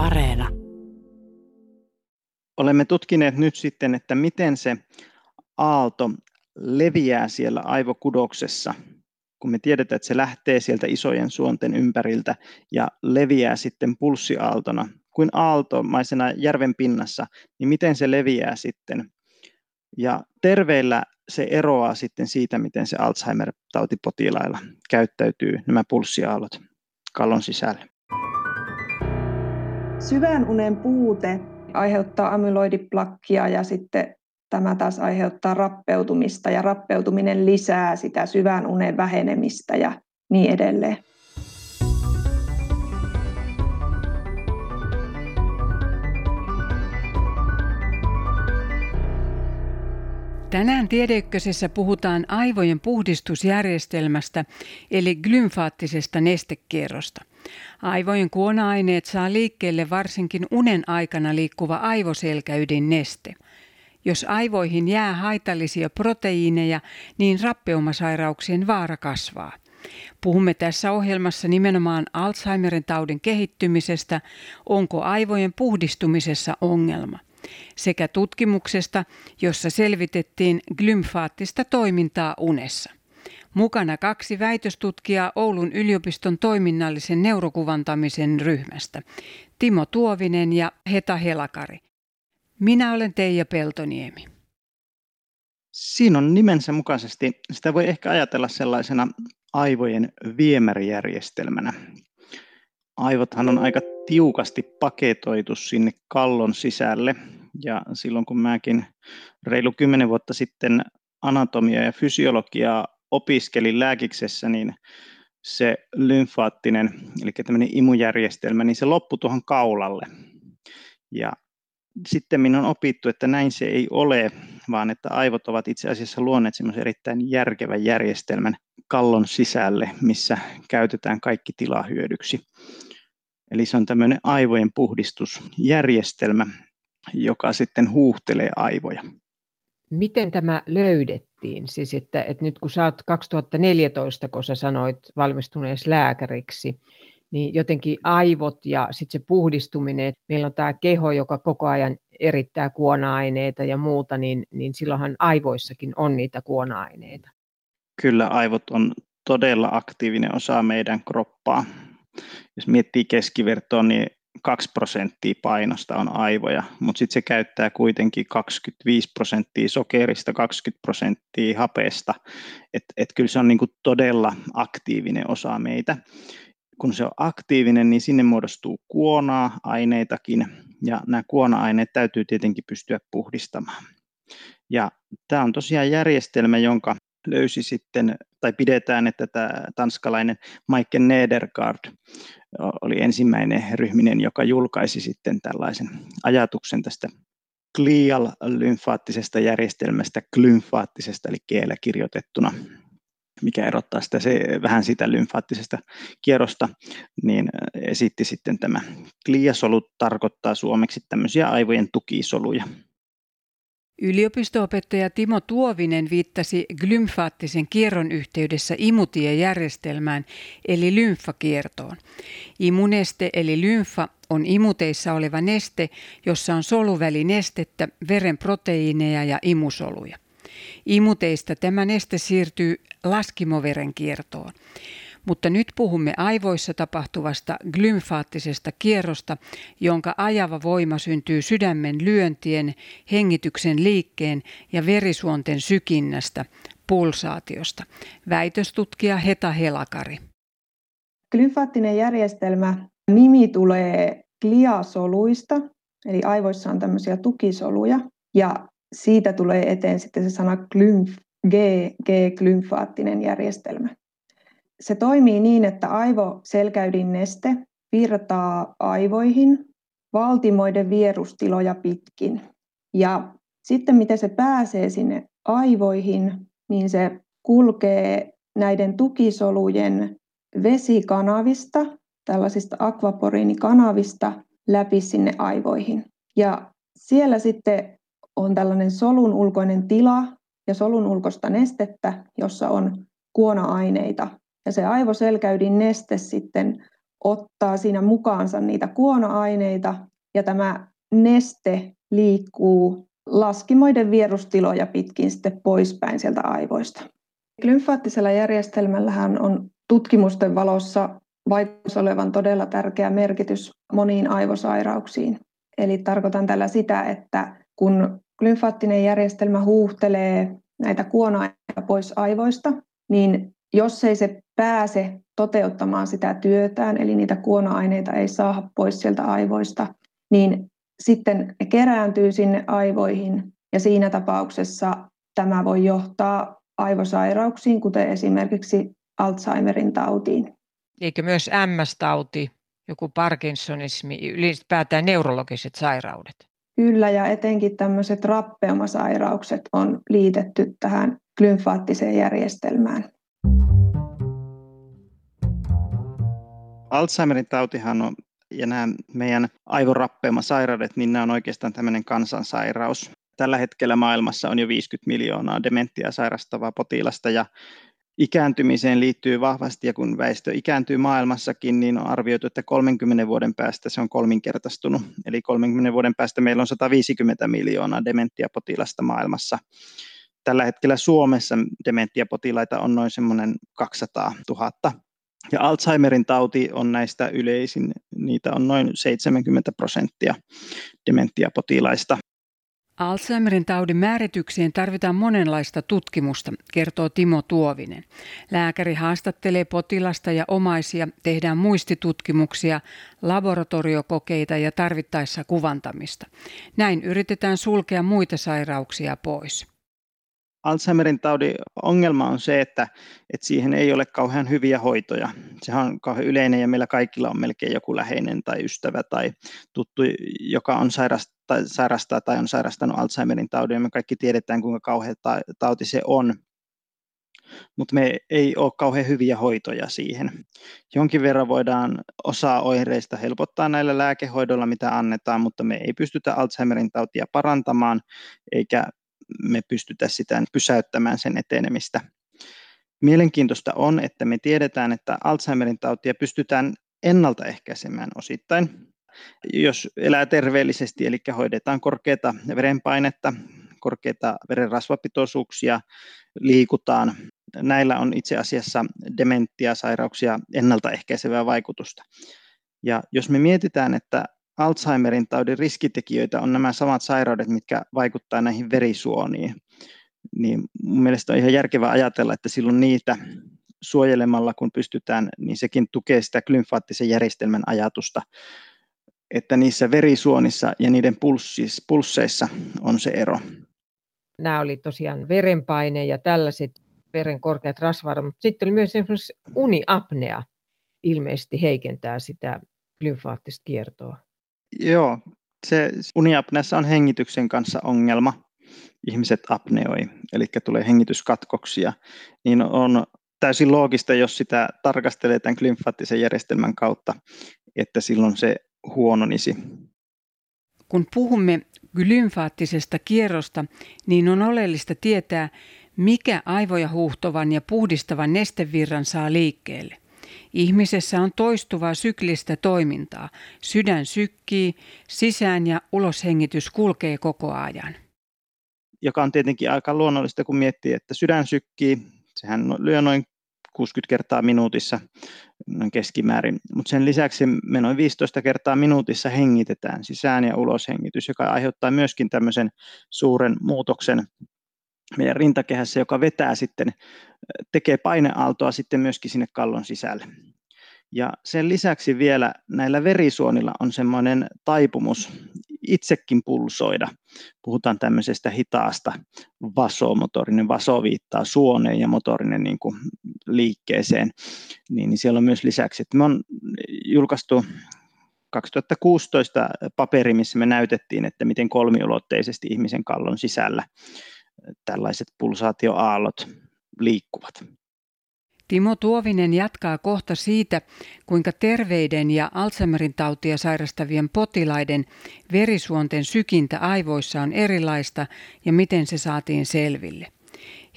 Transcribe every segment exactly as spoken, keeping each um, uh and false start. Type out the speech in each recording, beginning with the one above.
Areena. Olemme tutkineet nyt sitten, että miten se aalto leviää siellä aivokudoksessa, kun me tiedetään, että se lähtee sieltä isojen suonten ympäriltä ja leviää sitten pulssiaaltona, kuin aaltomaisena järven pinnassa, niin miten se leviää sitten. Ja terveillä se eroaa sitten siitä, miten se Alzheimer-tautipotilailla käyttäytyy nämä pulssiaallot kallon sisällä. Syvän unen puute aiheuttaa amyloidiplakkia ja sitten tämä taas aiheuttaa rappeutumista ja rappeutuminen lisää sitä syvän unen vähenemistä ja niin edelleen. Tänään Tiedeykkösessä puhutaan aivojen puhdistusjärjestelmästä eli glymfaattisesta nestekierrosta. Aivojen kuona-aineet saa liikkeelle varsinkin unen aikana liikkuva aivoselkäydinneste. Jos aivoihin jää haitallisia proteiineja, niin rappeumasairauksien vaara kasvaa. Puhumme tässä ohjelmassa nimenomaan Alzheimerin taudin kehittymisestä, onko aivojen puhdistumisessa ongelma, sekä tutkimuksesta, jossa selvitettiin glymfaattista toimintaa unessa. Mukana kaksi väitöstutkijaa Oulun yliopiston toiminnallisen neurokuvantamisen ryhmästä, Timo Tuovinen ja Heta Helakari. Minä olen Teija Peltoniemi. Siinä on nimensä mukaisesti, sitä voi ehkä ajatella sellaisena aivojen viemärijärjestelmänä. Aivothan on aika tiukasti paketoitu sinne kallon sisälle, ja silloin kun mäkin reilu kymmenen vuotta sitten anatomiaa ja fysiologiaa opiskelin lääkiksessä, niin se lymfaattinen, eli tämmöinen imujärjestelmä, niin se loppui tuohon kaulalle. Ja sitten minun on opittu, että näin se ei ole, vaan että aivot ovat itse asiassa luoneet semmoisen erittäin järkevän järjestelmän kallon sisälle, missä käytetään kaikki tila hyödyksi. Eli se on tämmöinen aivojen puhdistusjärjestelmä, joka sitten huuhtelee aivoja. Miten tämä löydettiin? Siis että, että nyt kun sä oot kaksituhattaneljätoista, kun sä sanoit valmistuneeksi lääkäriksi, niin jotenkin aivot ja sitten se puhdistuminen, meillä on tämä keho, joka koko ajan erittää kuona-aineita ja muuta, niin, niin silloinhan aivoissakin on niitä kuona-aineita. Kyllä, aivot on todella aktiivinen osa meidän kroppaa. Jos miettii keskivertoa, niin kaksi prosenttia painosta on aivoja, mutta sitten se käyttää kuitenkin kaksikymmentäviisi prosenttia sokerista, kaksikymmentä prosenttia hapesta. Et, et kyllä se on niinku todella aktiivinen osa meitä. Kun se on aktiivinen, niin sinne muodostuu kuonaa, aineitakin, ja nämä kuona-aineet täytyy tietenkin pystyä puhdistamaan. Ja tämä on tosiaan järjestelmä, jonka löysi sitten, tai pidetään, että tämä tanskalainen Mike Nedergaard oli ensimmäinen ryhminen, joka julkaisi sitten tällaisen ajatuksen tästä glial-lymfaattisesta järjestelmästä, glymfaattisesta, eli G:llä kirjoitettuna, mikä erottaa sitä se, vähän sitä lymfaattisesta kierrosta, niin esitti sitten tämä gliasolut tarkoittaa suomeksi tämmöisiä aivojen tukisoluja. Yliopisto-opettaja Timo Tuovinen viittasi glymfaattisen kierron yhteydessä imutiejärjestelmään eli lymfakiertoon. Imuneste eli lymfa on imuteissa oleva neste, jossa on soluvälinestettä, veren proteiineja ja imusoluja. Imuteista tämä neste siirtyy laskimoveren kiertoon. Mutta nyt puhumme aivoissa tapahtuvasta glymfaattisesta kierrosta, jonka ajava voima syntyy sydämen lyöntien, hengityksen liikkeen ja verisuonten sykinnästä, pulsaatiosta. Väitöstutkija Heta Helakari. Glymfaattinen järjestelmä nimi tulee gliasoluista, eli aivoissa on tämmöisiä tukisoluja, ja siitä tulee eteen sitten se sana glymf, G, G, glymfaattinen järjestelmä. Se toimii niin, että aivoselkäydinneste virtaa aivoihin valtimoiden vierustiloja pitkin. Ja sitten miten se pääsee sinne aivoihin, niin se kulkee näiden tukisolujen vesikanavista, tällaisista akvaporiinikanavista läpi sinne aivoihin. Ja siellä sitten on tällainen solun ulkoinen tila ja solun ulkoista nestettä, jossa on kuona-aineita. Ja se aivoselkäydin neste sitten ottaa siinä mukaansa niitä kuona-aineita ja tämä neste liikkuu laskimoiden vierustiloja pitkin sitten poispäin sieltä aivoista. Glymfaattisella järjestelmällähän on tutkimusten valossa vaikutus olevan todella tärkeä merkitys moniin aivosairauksiin. Eli tarkoitan tällä sitä, että kun glymfaattinen järjestelmä huuhtelee näitä kuona-aineita pois aivoista, niin jos ei se pääse toteuttamaan sitä työtään, eli niitä kuona-aineita ei saada pois sieltä aivoista, niin sitten ne kerääntyy sinne aivoihin ja siinä tapauksessa tämä voi johtaa aivosairauksiin, kuten esimerkiksi Alzheimerin tautiin. Eikö myös M S-tauti, joku Parkinsonismi, ylipäätään neurologiset sairaudet? Kyllä, ja etenkin tämmöiset rappeumasairaukset on liitetty tähän glymfaattiseen järjestelmään. Alzheimerin tautihan on, ja nämä meidän aivorappeumasairaudet, niin nämä on oikeastaan tämmöinen kansansairaus. Tällä hetkellä maailmassa on jo viisikymmentä miljoonaa dementiaa sairastavaa potilasta, ja ikääntymiseen liittyy vahvasti, ja kun väestö ikääntyy maailmassakin, niin on arvioitu, että kolmenkymmenen vuoden päästä se on kolminkertaistunut. Eli kolmenkymmenen vuoden päästä meillä on sataviisikymmentä miljoonaa dementiapotilasta maailmassa. Tällä hetkellä Suomessa dementiapotilaita on noin semmoinen kaksisataatuhatta. Ja Alzheimerin tauti on näistä yleisin, niitä on noin seitsemänkymmentä prosenttia dementiapotilaista. Alzheimerin taudin määrityksiin tarvitaan monenlaista tutkimusta, kertoo Timo Tuovinen. Lääkäri haastattelee potilasta ja omaisia, tehdään muistitutkimuksia, laboratoriokokeita ja tarvittaessa kuvantamista. Näin yritetään sulkea muita sairauksia pois. Alzheimerin taudin ongelma on se, että, että siihen ei ole kauhean hyviä hoitoja. Sehän on kauhean yleinen ja meillä kaikilla on melkein joku läheinen tai ystävä tai tuttu, joka on sairastunut. Tai sairastaa tai on sairastanut Alzheimerin taudin, ja me kaikki tiedetään, kuinka kauhea tauti se on. Mutta me ei ole kauhean hyviä hoitoja siihen. Jonkin verran voidaan osaa oireista helpottaa näillä lääkehoidoilla, mitä annetaan, mutta me ei pystytä Alzheimerin tautia parantamaan, eikä me pystytä sitä pysäyttämään sen etenemistä. Mielenkiintoista on, että me tiedetään, että Alzheimerin tautia pystytään ennaltaehkäisemään osittain. Jos elää terveellisesti, eli hoidetaan korkeata verenpainetta, korkeita verenrasvapitoisuuksia, liikutaan, näillä on itse asiassa dementiasairauksia ennaltaehkäisevää vaikutusta. Ja jos me mietitään, että Alzheimerin taudin riskitekijöitä on nämä samat sairaudet, mitkä vaikuttavat näihin verisuoniin, niin mun mielestä on ihan järkevää ajatella, että silloin niitä suojelemalla, kun pystytään, niin sekin tukee sitä glymfaattisen järjestelmän ajatusta, että niissä verisuonissa ja niiden pulsseissa, pulsseissa on se ero. Nämä oli tosiaan verenpaine ja tällaiset veren korkeat rasvaarvot, mutta sitten oli myös esimerkiksi uniapnea ilmeisesti heikentää sitä glymfaattista kiertoa. Joo, se uniapneassa on hengityksen kanssa ongelma. Ihmiset apneoi, eli tulee hengityskatkoksia, niin on täysin loogista, jos sitä tarkastelee tämän glymfaattisen järjestelmän kautta, että silloin se huononisi. Kun puhumme glymfaattisesta kierrosta, niin on oleellista tietää, mikä aivoja huuhtovan ja puhdistavan nestevirran saa liikkeelle. Ihmisessä on toistuvaa syklistä toimintaa. Sydän sykkii, sisään- ja uloshengitys kulkee koko ajan. Joka on tietenkin aika luonnollista, kun miettii, että sydän sykkii. Sehän lyö noin kuusikymmentä kertaa minuutissa keskimäärin, mutta sen lisäksi me noin viisitoista kertaa minuutissa hengitetään sisään- ja uloshengitys, joka aiheuttaa myöskin tämmöisen suuren muutoksen meidän rintakehässä, joka vetää sitten, tekee paineaaltoa sitten myöskin sinne kallon sisälle. Ja sen lisäksi vielä näillä verisuonilla on semmoinen taipumus itsekin pulsoida. Puhutaan tämmöisestä hitaasta vasomotorinen, vaso viittaa suoneen ja motorinen niin kuin liikkeeseen. Niin siellä on myös lisäksi, että me on julkaistu kaksituhattakuusitoista paperi, missä me näytettiin, että miten kolmiulotteisesti ihmisen kallon sisällä tällaiset pulsaatioaallot liikkuvat. Timo Tuovinen jatkaa kohta siitä, kuinka terveiden ja Alzheimerin tautia sairastavien potilaiden verisuonten sykintä aivoissa on erilaista ja miten se saatiin selville.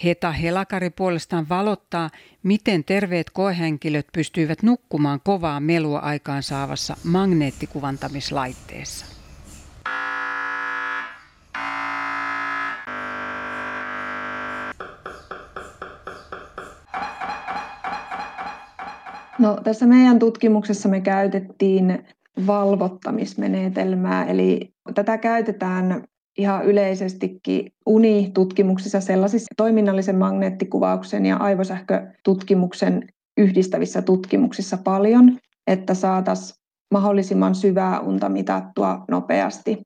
Heta Helakari puolestaan valottaa, miten terveet koehenkilöt pystyivät nukkumaan kovaa melua aikaan saavassa magneettikuvantamislaitteessa. No, tässä meidän tutkimuksessa me käytettiin valvottamismenetelmää, eli tätä käytetään ihan yleisestikin unitutkimuksissa sellaisissa toiminnallisen magneettikuvauksen ja aivosähkötutkimuksen yhdistävissä tutkimuksissa paljon, että saataisiin mahdollisimman syvää unta mitattua nopeasti.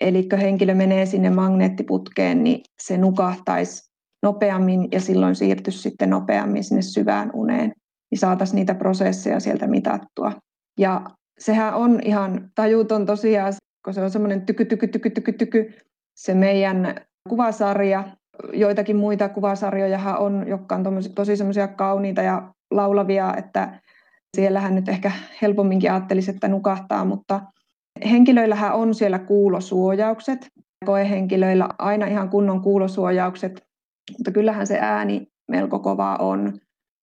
Eli kun henkilö menee sinne magneettiputkeen, niin se nukahtaisi nopeammin ja silloin siirtyisi sitten nopeammin sinne syvään uneen. Niin saataisiin niitä prosesseja sieltä mitattua. Ja sehän on ihan tajuton tosiaan, kun se on semmoinen tyky, tyky, tyky, tyky, tyky, se meidän kuvasarja. Joitakin muita kuvasarjojahan on, jotka on tosi semmoisia kauniita ja laulavia, että siellähän nyt ehkä helpomminkin ajattelisi, että nukahtaa, mutta henkilöillähän on siellä kuulosuojaukset. Koehenkilöillä aina ihan kunnon kuulosuojaukset, mutta kyllähän se ääni melko kova on.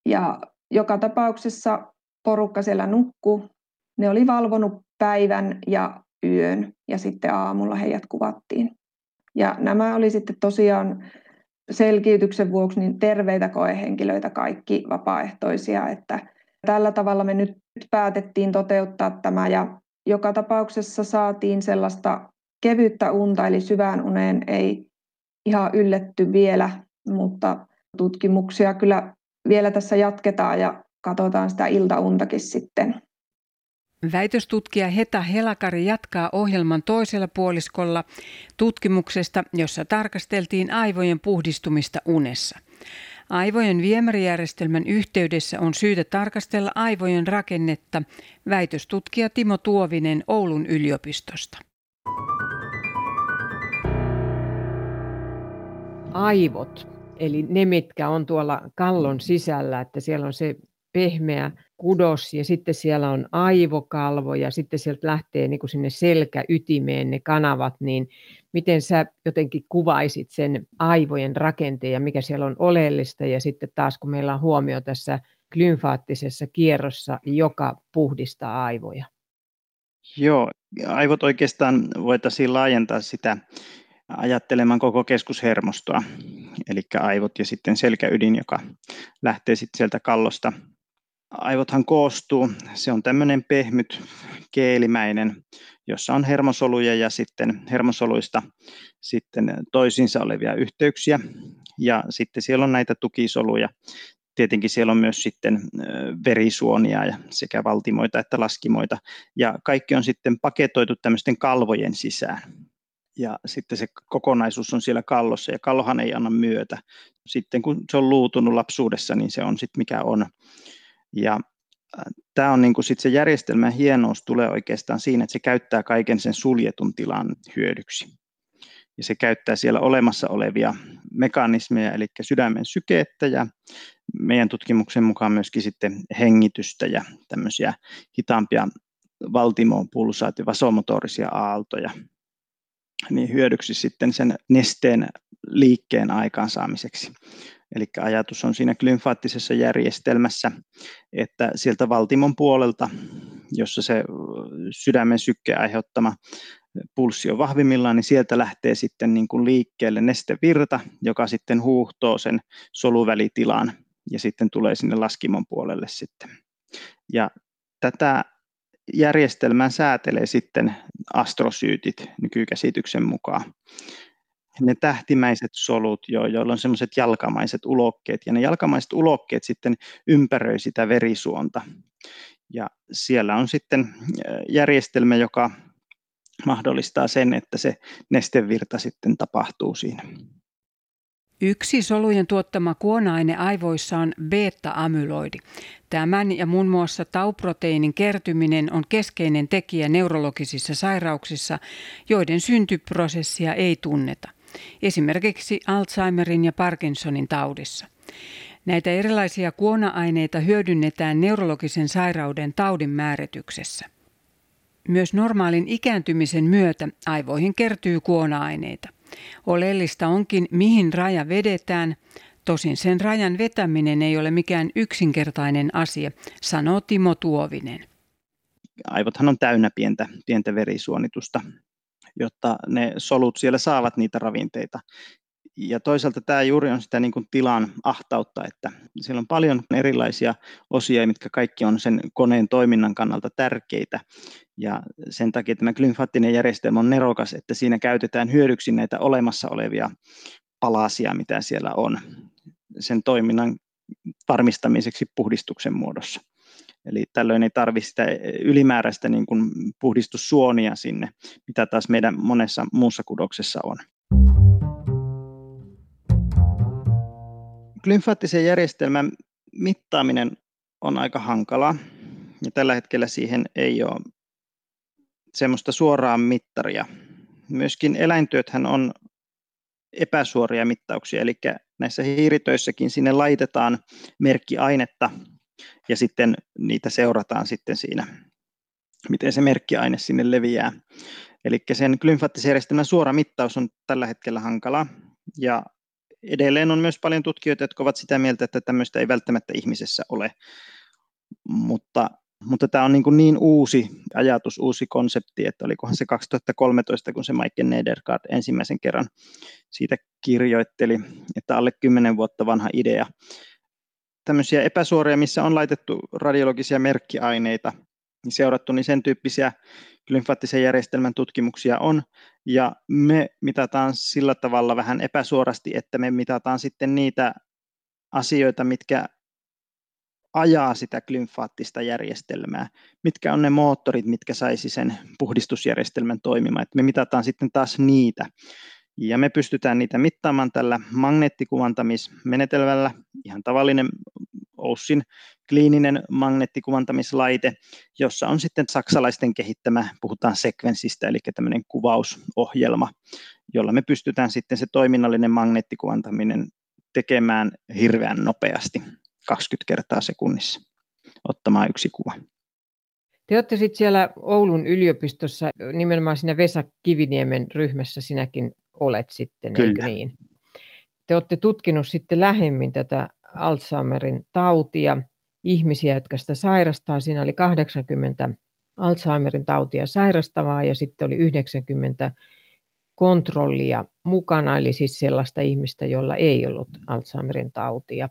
Ja joka tapauksessa porukka siellä nukkuu. Ne oli valvonut päivän ja yön ja sitten aamulla heidät kuvattiin. Ja nämä oli sitten tosiaan selkiytyksen vuoksi niin terveitä koehenkilöitä, kaikki vapaaehtoisia. Että tällä tavalla me nyt päätettiin toteuttaa tämä ja joka tapauksessa saatiin sellaista kevyttä unta, eli syvään uneen ei ihan ylletty vielä, mutta tutkimuksia kyllä vielä tässä jatketaan ja katsotaan sitä iltauntakin sitten. Väitöstutkija Heta Helakari jatkaa ohjelman toisella puoliskolla tutkimuksesta, jossa tarkasteltiin aivojen puhdistumista unessa. Aivojen viemärijärjestelmän yhteydessä on syytä tarkastella aivojen rakennetta, väitöstutkija Timo Tuovinen Oulun yliopistosta. Aivot. Eli ne, mitkä on tuolla kallon sisällä, että siellä on se pehmeä kudos ja sitten siellä on aivokalvo ja sitten sieltä lähtee niin kuin sinne selkäytimeen ne kanavat, niin miten sä jotenkin kuvaisit sen aivojen rakenteen ja mikä siellä on oleellista ja sitten taas kun meillä on huomio tässä glymfaattisessa kierrossa, joka puhdistaa aivoja. Joo, aivot oikeastaan voitaisiin laajentaa sitä ajattelemaan koko keskushermostoa, eli aivot ja sitten selkäydin, joka lähtee sitten sieltä kallosta. Aivothan koostuu, se on tämmöinen pehmyt keelimäinen, jossa on hermosoluja ja sitten hermosoluista sitten toisiinsa olevia yhteyksiä ja sitten siellä on näitä tukisoluja. Tietenkin siellä on myös sitten verisuonia ja sekä valtimoita että laskimoita ja kaikki on sitten paketoitu tämmöisten kalvojen sisään. Ja sitten se kokonaisuus on siellä kallossa, ja kallohan ei anna myötä. Sitten kun se on luutunut lapsuudessa, niin se on sitten mikä on. Ja tämä on niin kuin sitten se järjestelmän hienous tulee oikeastaan siinä, että se käyttää kaiken sen suljetun tilan hyödyksi. Ja se käyttää siellä olemassa olevia mekanismeja, eli sydämen sykettä ja meidän tutkimuksen mukaan myöskin sitten hengitystä ja tämmöisiä hitaampia valtimoon pulsaatio- ja vasomotorisia aaltoja. Niin hyödyksi sitten sen nesteen liikkeen aikaansaamiseksi. Eli ajatus on siinä glymfaattisessa järjestelmässä, että sieltä valtimon puolelta, jossa se sydämen sykkeen aiheuttama pulssi on vahvimmillaan, niin sieltä lähtee sitten niin kuin liikkeelle nestevirta, joka sitten huuhtoo sen soluvälitilaan ja sitten tulee sinne laskimon puolelle sitten. Ja tätä järjestelmän säätelee sitten astrosyytit nykykäsityksen mukaan. Ne tähtimäiset solut, joilla on semmoiset jalkamaiset ulokkeet, ja ne jalkamaiset ulokkeet sitten ympäröi sitä verisuonta. Ja siellä on sitten järjestelmä, joka mahdollistaa sen, että se nestevirta sitten tapahtuu siinä. Yksi solujen tuottama kuona-aine aivoissa on beta-amyloidi. Tämän ja muun muassa tau-proteiinin kertyminen on keskeinen tekijä neurologisissa sairauksissa, joiden syntyprosessia ei tunneta. Esimerkiksi Alzheimerin ja Parkinsonin taudissa. Näitä erilaisia kuona-aineita hyödynnetään neurologisen sairauden taudin määrityksessä. Myös normaalin ikääntymisen myötä aivoihin kertyy kuona-aineita. Oleellista onkin, mihin raja vedetään. Tosin sen rajan vetäminen ei ole mikään yksinkertainen asia, sanoo Timo Tuovinen. Aivothan on täynnä pientä, pientä verisuonitusta, jotta ne solut siellä saavat niitä ravinteita. Ja toisaalta tämä juuri on sitä niin kuin tilan ahtautta, että siellä on paljon erilaisia osia, mitkä kaikki on sen koneen toiminnan kannalta tärkeitä. Ja sen takia tämä glymfaattinen järjestelmä on nerokas, että siinä käytetään hyödyksi näitä olemassa olevia palasia, mitä siellä on, sen toiminnan varmistamiseksi puhdistuksen muodossa. Eli tällöin ei tarvitse sitä ylimääräistä niin kuin puhdistussuonia sinne, mitä taas meidän monessa muussa kudoksessa on. Glymfaattisen järjestelmän mittaaminen on aika hankalaa, ja tällä hetkellä siihen ei ole semmoista suoraa mittaria. Myöskin eläintyöthän on epäsuoria mittauksia, eli näissä hiiritöissäkin sinne laitetaan merkkiainetta, ja sitten niitä seurataan sitten siinä, miten se merkkiaine sinne leviää. Eli sen glymfaattisen järjestelmän suora mittaus on tällä hetkellä hankalaa, ja edelleen on myös paljon tutkijoita, jotka ovat sitä mieltä, että tämmöistä ei välttämättä ihmisessä ole, mutta, mutta tämä on niin kuin niin uusi ajatus, uusi konsepti, että olikohan se kaksituhattakolmetoista, kun se Mike Nedergaard ensimmäisen kerran siitä kirjoitteli, että alle kymmenen vuotta vanha idea. Tämmöisiä epäsuoria, missä on laitettu radiologisia merkkiaineita niin seurattu, niin sen tyyppisiä glymfaattisen järjestelmän tutkimuksia on, ja me mitataan sillä tavalla vähän epäsuorasti, että me mitataan sitten niitä asioita, mitkä ajaa sitä glymfaattista järjestelmää, mitkä on ne moottorit, mitkä saisi sen puhdistusjärjestelmän toimimaan, että me mitataan sitten taas niitä, ja me pystytään niitä mittaamaan tällä magneettikuvantamismenetelmällä, ihan tavallinen O Y Sin kliininen magneettikuvantamislaite, jossa on sitten saksalaisten kehittämä, puhutaan sekvenssistä, eli tämmöinen kuvausohjelma, jolla me pystytään sitten se toiminnallinen magneettikuvantaminen tekemään hirveän nopeasti, kaksikymmentä kertaa sekunnissa, ottamaan yksi kuva. Te olette sitten siellä Oulun yliopistossa, nimenomaan siinä Vesa Kiviniemen ryhmässä sinäkin olet sitten, Kyllä. eikö niin? Te olette tutkinut sitten lähemmin tätä Alzheimerin tautia, ihmisiä, jotka sitä sairastaa. Siinä oli kahdeksankymmentä Alzheimerin tautia sairastavaa ja sitten oli yhdeksänkymmentä kontrollia mukana, eli siis sellaista ihmistä, jolla ei ollut Alzheimerin tautia.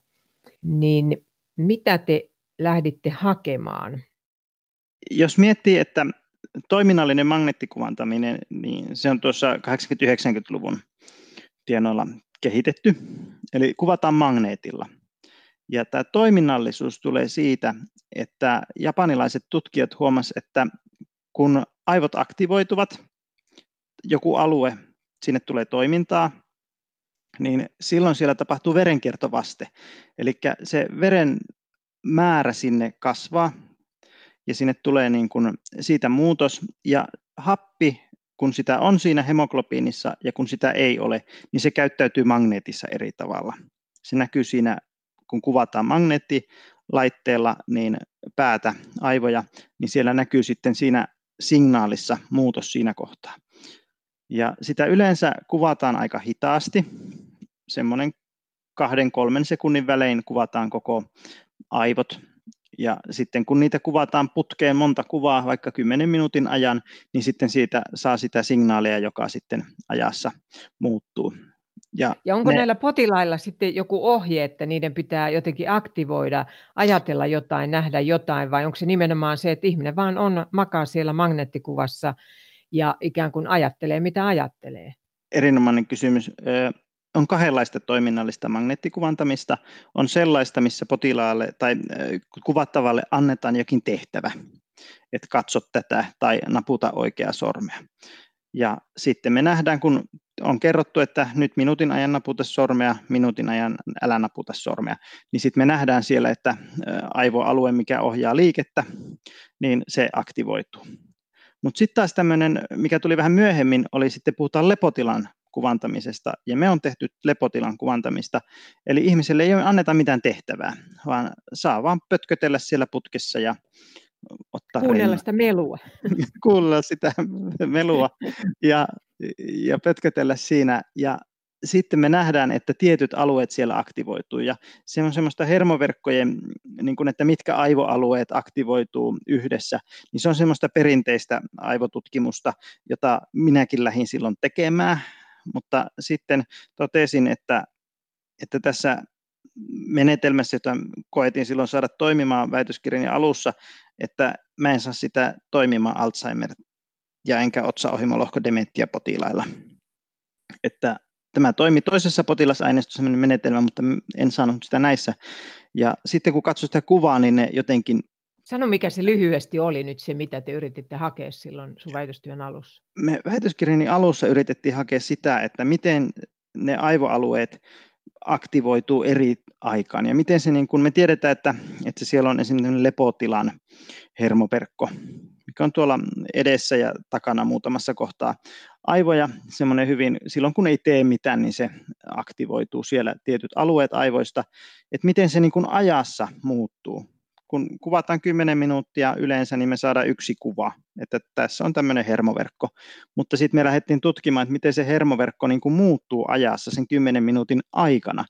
Niin mitä te lähditte hakemaan? Jos miettii, että toiminnallinen magneettikuvantaminen, niin se on tuossa kahdeksankymmentä-yhdeksänkymmentäluvun tienoilla kehitetty, eli kuvataan magneetilla. Ja tämä toiminnallisuus tulee siitä, että japanilaiset tutkijat huomasivat, että kun aivot aktivoituvat, joku alue, sinne tulee toimintaa, niin silloin siellä tapahtuu verenkiertovaste. Eli se veren määrä sinne kasvaa ja sinne tulee niin kuin siitä muutos ja happi, kun sitä on siinä hemoglobiinissa ja kun sitä ei ole, niin se käyttäytyy magneetissa eri tavalla. Se näkyy siinä, kun kuvataan magneettilaitteella niin päätä, aivoja, niin siellä näkyy sitten siinä signaalissa muutos siinä kohtaa. Ja sitä yleensä kuvataan aika hitaasti, semmoinen kahden, kolmen sekunnin välein kuvataan koko aivot. Ja sitten kun niitä kuvataan putkeen monta kuvaa, vaikka kymmenen minuutin ajan, niin sitten siitä saa sitä signaalia, joka sitten ajassa muuttuu. Ja, ja onko ne... näillä potilailla sitten joku ohje, että niiden pitää jotenkin aktivoida, ajatella jotain, nähdä jotain, vai onko se nimenomaan se, että ihminen vaan on, makaa siellä magneettikuvassa ja ikään kuin ajattelee, mitä ajattelee? Erinomainen kysymys. On kahdenlaista toiminnallista magneettikuvantamista. On sellaista, missä potilaalle tai kuvattavalle annetaan jokin tehtävä, että katso tätä tai naputa oikeaa sormea. Ja sitten me nähdään, kun on kerrottu, että nyt minuutin ajan naputa sormea, minuutin ajan älä naputa sormea, niin sitten me nähdään siellä, että aivoalue, mikä ohjaa liikettä, niin se aktivoituu. Mutta sitten taas tämmöinen, mikä tuli vähän myöhemmin, oli sitten puhutaan lepotilan kuvantamisesta, ja me on tehty lepotilan kuvantamista, eli ihmiselle ei anneta mitään tehtävää, vaan saa vaan pötkötellä siellä putkessa ja ottaa kuunnella reina. sitä melua. Kuunnella sitä melua, ja ja pötkötellä siinä, ja sitten me nähdään, että tietyt alueet siellä aktivoituu, ja se on semmoista hermoverkkojen, niin kuin, että mitkä aivoalueet aktivoituu yhdessä, niin se on semmoista perinteistä aivotutkimusta, jota minäkin lähdin silloin tekemään, mutta sitten totesin, että, että tässä menetelmässä, jota koetin silloin saada toimimaan väitöskirjani alussa, että mä en saa sitä toimimaan Alzheimer ja enkä otsaohimolohkodementia potilailla. Että tämä toimi toisessa potilasaineistossa sellainen menetelmä, mutta en saanut sitä näissä. Ja sitten kun katsoin sitä kuvaa, niin ne jotenkin... Sano, mikä se lyhyesti oli nyt se, mitä te yrititte hakea silloin sun väitöstyön alussa? Me väitöskirjani alussa yritettiin hakea sitä, että miten ne aivoalueet aktivoituu eri aikaan. Ja miten se, niin kun me tiedetään, että, että siellä on esimerkiksi lepotilan hermoverkko, mikä on tuolla edessä ja takana muutamassa kohtaa aivoja. Semmoinen hyvin, silloin kun ei tee mitään, niin se aktivoituu siellä tietyt alueet aivoista. Että miten se niin kun ajassa muuttuu. Kun kuvataan kymmenen minuuttia yleensä, niin me saadaan yksi kuva, että tässä on tämmöinen hermoverkko. Mutta sitten me lähdettiin tutkimaan, että miten se hermoverkko niin kuin muuttuu ajassa sen kymmenen minuutin aikana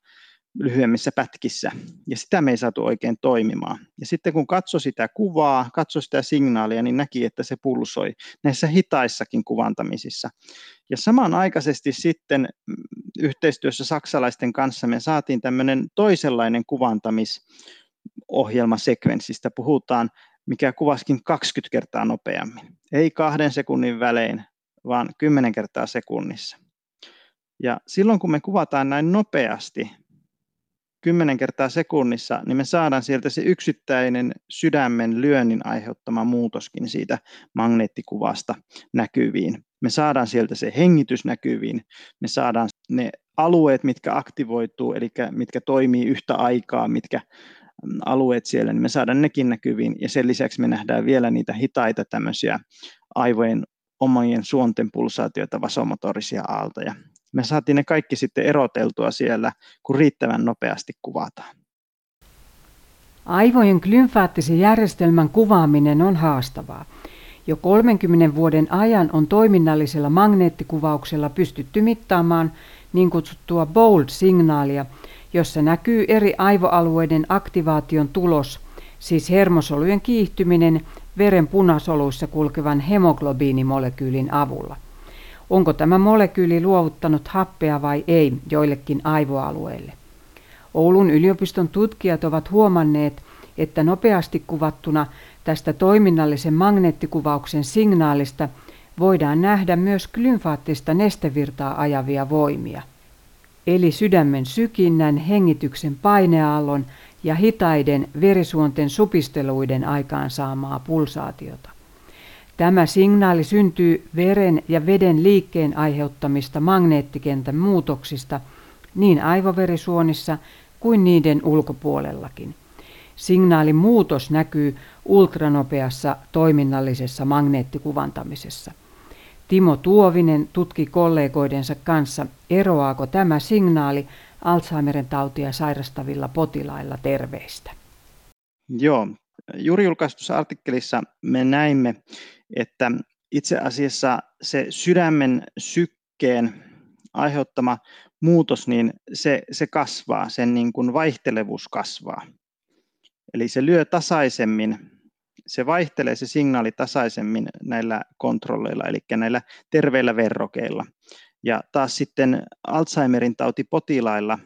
lyhyemmissä pätkissä. Ja sitä me ei saatu oikein toimimaan. Ja sitten kun katsoi sitä kuvaa, katsoi sitä signaalia, niin näki, että se pulsoi näissä hitaissakin kuvantamisissa. Ja samanaikaisesti sitten yhteistyössä saksalaisten kanssa me saatiin tämmöinen toisenlainen kuvantamis ohjelmasekvenssistä puhutaan, mikä kuvaskin kaksikymmentä kertaa nopeammin. Ei kahden sekunnin välein, vaan kymmenen kertaa sekunnissa. Ja silloin kun me kuvataan näin nopeasti, kymmenen kertaa sekunnissa, niin me saadaan sieltä se yksittäinen sydämen lyönnin aiheuttama muutoskin siitä magneettikuvasta näkyviin. Me saadaan sieltä se hengitys näkyviin, me saadaan ne alueet, mitkä aktivoituu, eli mitkä toimii yhtä aikaa, mitkä alueet siellä, niin me saadaan nekin näkyviin, ja sen lisäksi me nähdään vielä niitä hitaita tämmöisiä aivojen omien suonten pulsaatioita, vasomotorisia aaltoja. Me saatiin ne kaikki sitten eroteltua siellä, kun riittävän nopeasti kuvataan. Aivojen glymfaattisen järjestelmän kuvaaminen on haastavaa. Jo kolmenkymmenen vuoden ajan on toiminnallisella magneettikuvauksella pystytty mittaamaan niin kutsuttua B O L D-signaalia, jossa näkyy eri aivoalueiden aktivaation tulos, siis hermosolujen kiihtyminen veren punasoluissa kulkevan hemoglobiinimolekyylin avulla. Onko tämä molekyyli luovuttanut happea vai ei joillekin aivoalueille? Oulun yliopiston tutkijat ovat huomanneet, että nopeasti kuvattuna tästä toiminnallisen magneettikuvauksen signaalista voidaan nähdä myös glymfaattista nestevirtaa ajavia voimia. Eli sydämen sykinnän, hengityksen paineaallon ja hitaiden verisuonten supisteluiden aikaansaamaa pulsaatiota. Tämä signaali syntyy veren ja veden liikkeen aiheuttamista magneettikentän muutoksista niin aivoverisuonissa kuin niiden ulkopuolellakin. Signaalin muutos näkyy ultranopeassa toiminnallisessa magneettikuvantamisessa. Timo Tuovinen tutki kollegoidensa kanssa, eroaako tämä signaali Alzheimerin tautia sairastavilla potilailla terveistä. Joo, juuri julkaistussa artikkelissa me näimme, että itse asiassa se sydämen sykkeen aiheuttama muutos, niin se, se kasvaa, sen niin kuin vaihtelevuus kasvaa. Eli se lyö tasaisemmin. Se vaihtelee se signaali tasaisemmin näillä kontrolleilla, eli näillä terveillä verrokeilla. Ja taas sitten Alzheimerin tautipotilailla,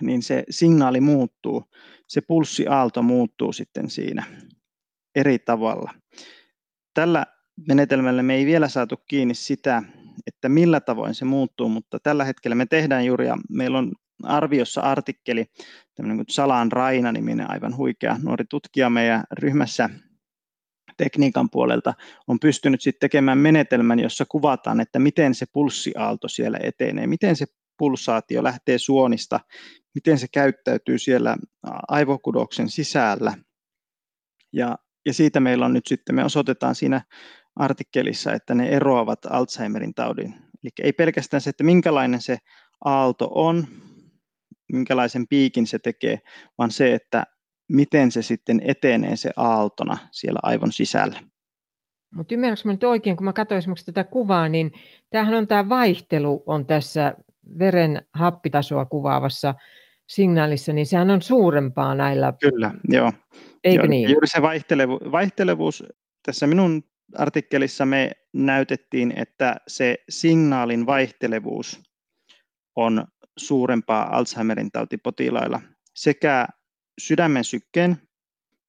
niin se signaali muuttuu, se pulssiaalto muuttuu sitten siinä eri tavalla. Tällä menetelmällä me ei vielä saatu kiinni sitä, että millä tavoin se muuttuu, mutta tällä hetkellä me tehdään juuri, ja meillä on arviossa artikkeli, tämmöinen kuin Salan Raina -niminen aivan huikea nuori tutkija meidän ryhmässä tekniikan puolelta on pystynyt sitten tekemään menetelmän, jossa kuvataan, että miten se pulssiaalto siellä etenee, miten se pulsaatio lähtee suonista, miten se käyttäytyy siellä aivokudoksen sisällä. Ja, ja siitä meillä on nyt sitten, me osoitetaan siinä artikkelissa, että ne eroavat Alzheimerin taudin. Eli ei pelkästään se, että minkälainen se aalto on, minkälaisen piikin se tekee, vaan se, että miten se sitten etenee se aaltona siellä aivon sisällä. Mutta ymmärränkö mä nyt oikein, kun mä katsoin esimerkiksi tätä kuvaa, niin tämähän on tämä vaihtelu on tässä veren happitasoa kuvaavassa signaalissa, niin sehän on suurempaa näillä. Kyllä, joo. Eikö joo, niin? Juuri se vaihtelevu, vaihtelevuus. Tässä minun artikkelissa me näytettiin, että se signaalin vaihtelevuus on suurempaa Alzheimerin tautipotilailla sekä sydämen sykkeen